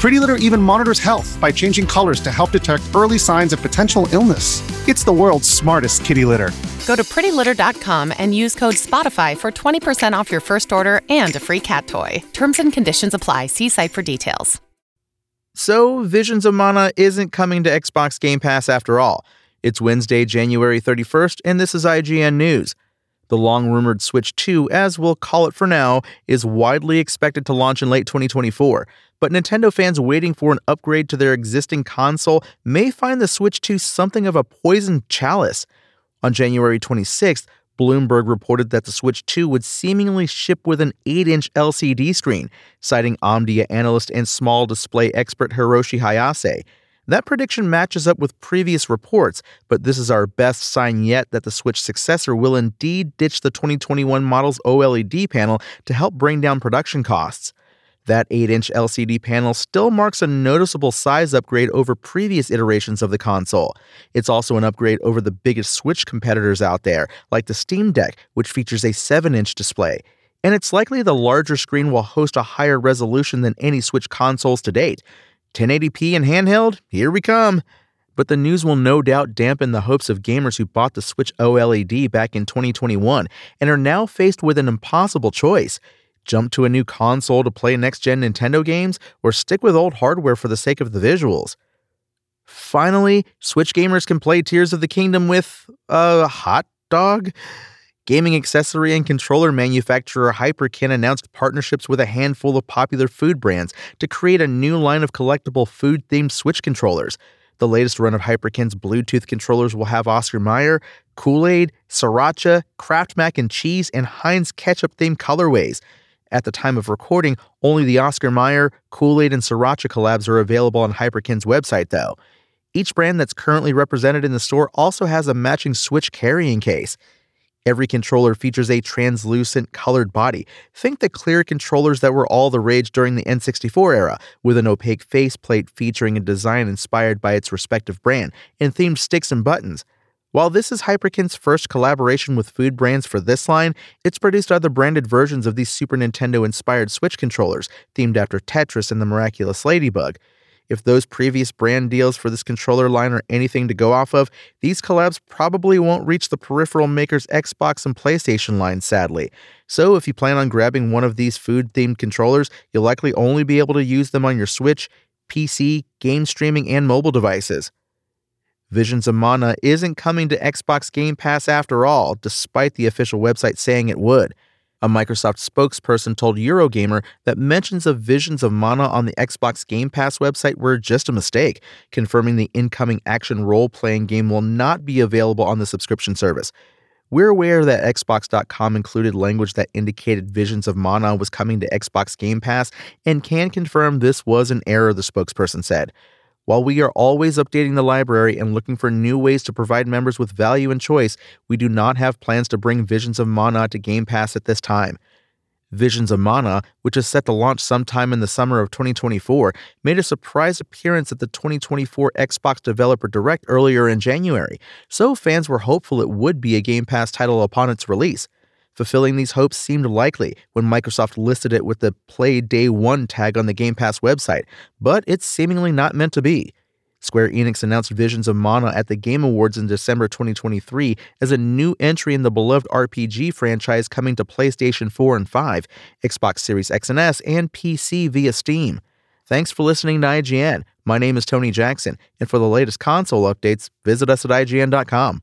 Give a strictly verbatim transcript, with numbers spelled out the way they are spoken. Pretty Litter even monitors health by changing colors to help detect early signs of potential illness. It's the world's smartest kitty litter. Go to pretty litter dot com and use code SPOTIFY for twenty percent off your first order and a free cat toy. Terms and conditions apply. See site for details. So, Visions of Mana isn't coming to Xbox Game Pass after all. It's Wednesday, January thirty-first, and this is I G N News. The long-rumored Switch two, as we'll call it for now, is widely expected to launch in late twenty twenty-four, but Nintendo fans waiting for an upgrade to their existing console may find the Switch two something of a poisoned chalice. On January twenty-sixth, Bloomberg reported that the Switch two would seemingly ship with an eight inch L C D screen, citing Omdia analyst and small display expert Hiroshi Hayase. That prediction matches up with previous reports, but this is our best sign yet that the Switch successor will indeed ditch the twenty twenty-one model's OLED panel to help bring down production costs. That eight inch L C D panel still marks a noticeable size upgrade over previous iterations of the console. It's also an upgrade over the biggest Switch competitors out there, like the Steam Deck, which features a seven inch display. And it's likely the larger screen will host a higher resolution than any Switch consoles to date. ten eighty p and handheld? Here we come! But the news will no doubt dampen the hopes of gamers who bought the Switch OLED back in twenty twenty-one and are now faced with an impossible choice. Jump to a new console to play next-gen Nintendo games, or stick with old hardware for the sake of the visuals. Finally, Switch gamers can play Tears of the Kingdom with a hot dog? Gaming accessory and controller manufacturer Hyperkin announced partnerships with a handful of popular food brands to create a new line of collectible food-themed Switch controllers. The latest run of Hyperkin's Bluetooth controllers will have Oscar Mayer, Kool-Aid, Sriracha, Kraft Mac and Cheese, and Heinz ketchup-themed colorways. At the time of recording, only the Oscar Mayer, Kool-Aid, and Sriracha collabs are available on Hyperkin's website, though. Each brand that's currently represented in the store also has a matching Switch carrying case. Every controller features a translucent colored body. Think the clear controllers that were all the rage during the N sixty-four era, with an opaque faceplate featuring a design inspired by its respective brand, and themed sticks and buttons. While this is Hyperkin's first collaboration with food brands for this line, it's produced other branded versions of these Super Nintendo-inspired Switch controllers, themed after Tetris and the Miraculous Ladybug. If those previous brand deals for this controller line are anything to go off of, these collabs probably won't reach the peripheral makers' Xbox and PlayStation lines, sadly. So if you plan on grabbing one of these food-themed controllers, you'll likely only be able to use them on your Switch, P C, game streaming, and mobile devices. Visions of Mana isn't coming to Xbox Game Pass after all, despite the official website saying it would. A Microsoft spokesperson told Eurogamer that mentions of Visions of Mana on the Xbox Game Pass website were just a mistake, confirming the incoming action role-playing game will not be available on the subscription service. We're aware that Xbox dot com included language that indicated Visions of Mana was coming to Xbox Game Pass and can confirm this was an error, the spokesperson said. While we are always updating the library and looking for new ways to provide members with value and choice, we do not have plans to bring Visions of Mana to Game Pass at this time. Visions of Mana, which is set to launch sometime in the summer of twenty twenty-four, made a surprise appearance at the twenty twenty-four Xbox Developer Direct earlier in January, so fans were hopeful it would be a Game Pass title upon its release. Fulfilling these hopes seemed likely when Microsoft listed it with the Play Day one tag on the Game Pass website, but it's seemingly not meant to be. Square Enix announced Visions of Mana at the Game Awards in December twenty twenty-three as a new entry in the beloved R P G franchise coming to PlayStation four and five, Xbox Series X and S, and P C via Steam. Thanks for listening to I G N. My name is Tony Jackson, and for the latest console updates, visit us at I G N dot com.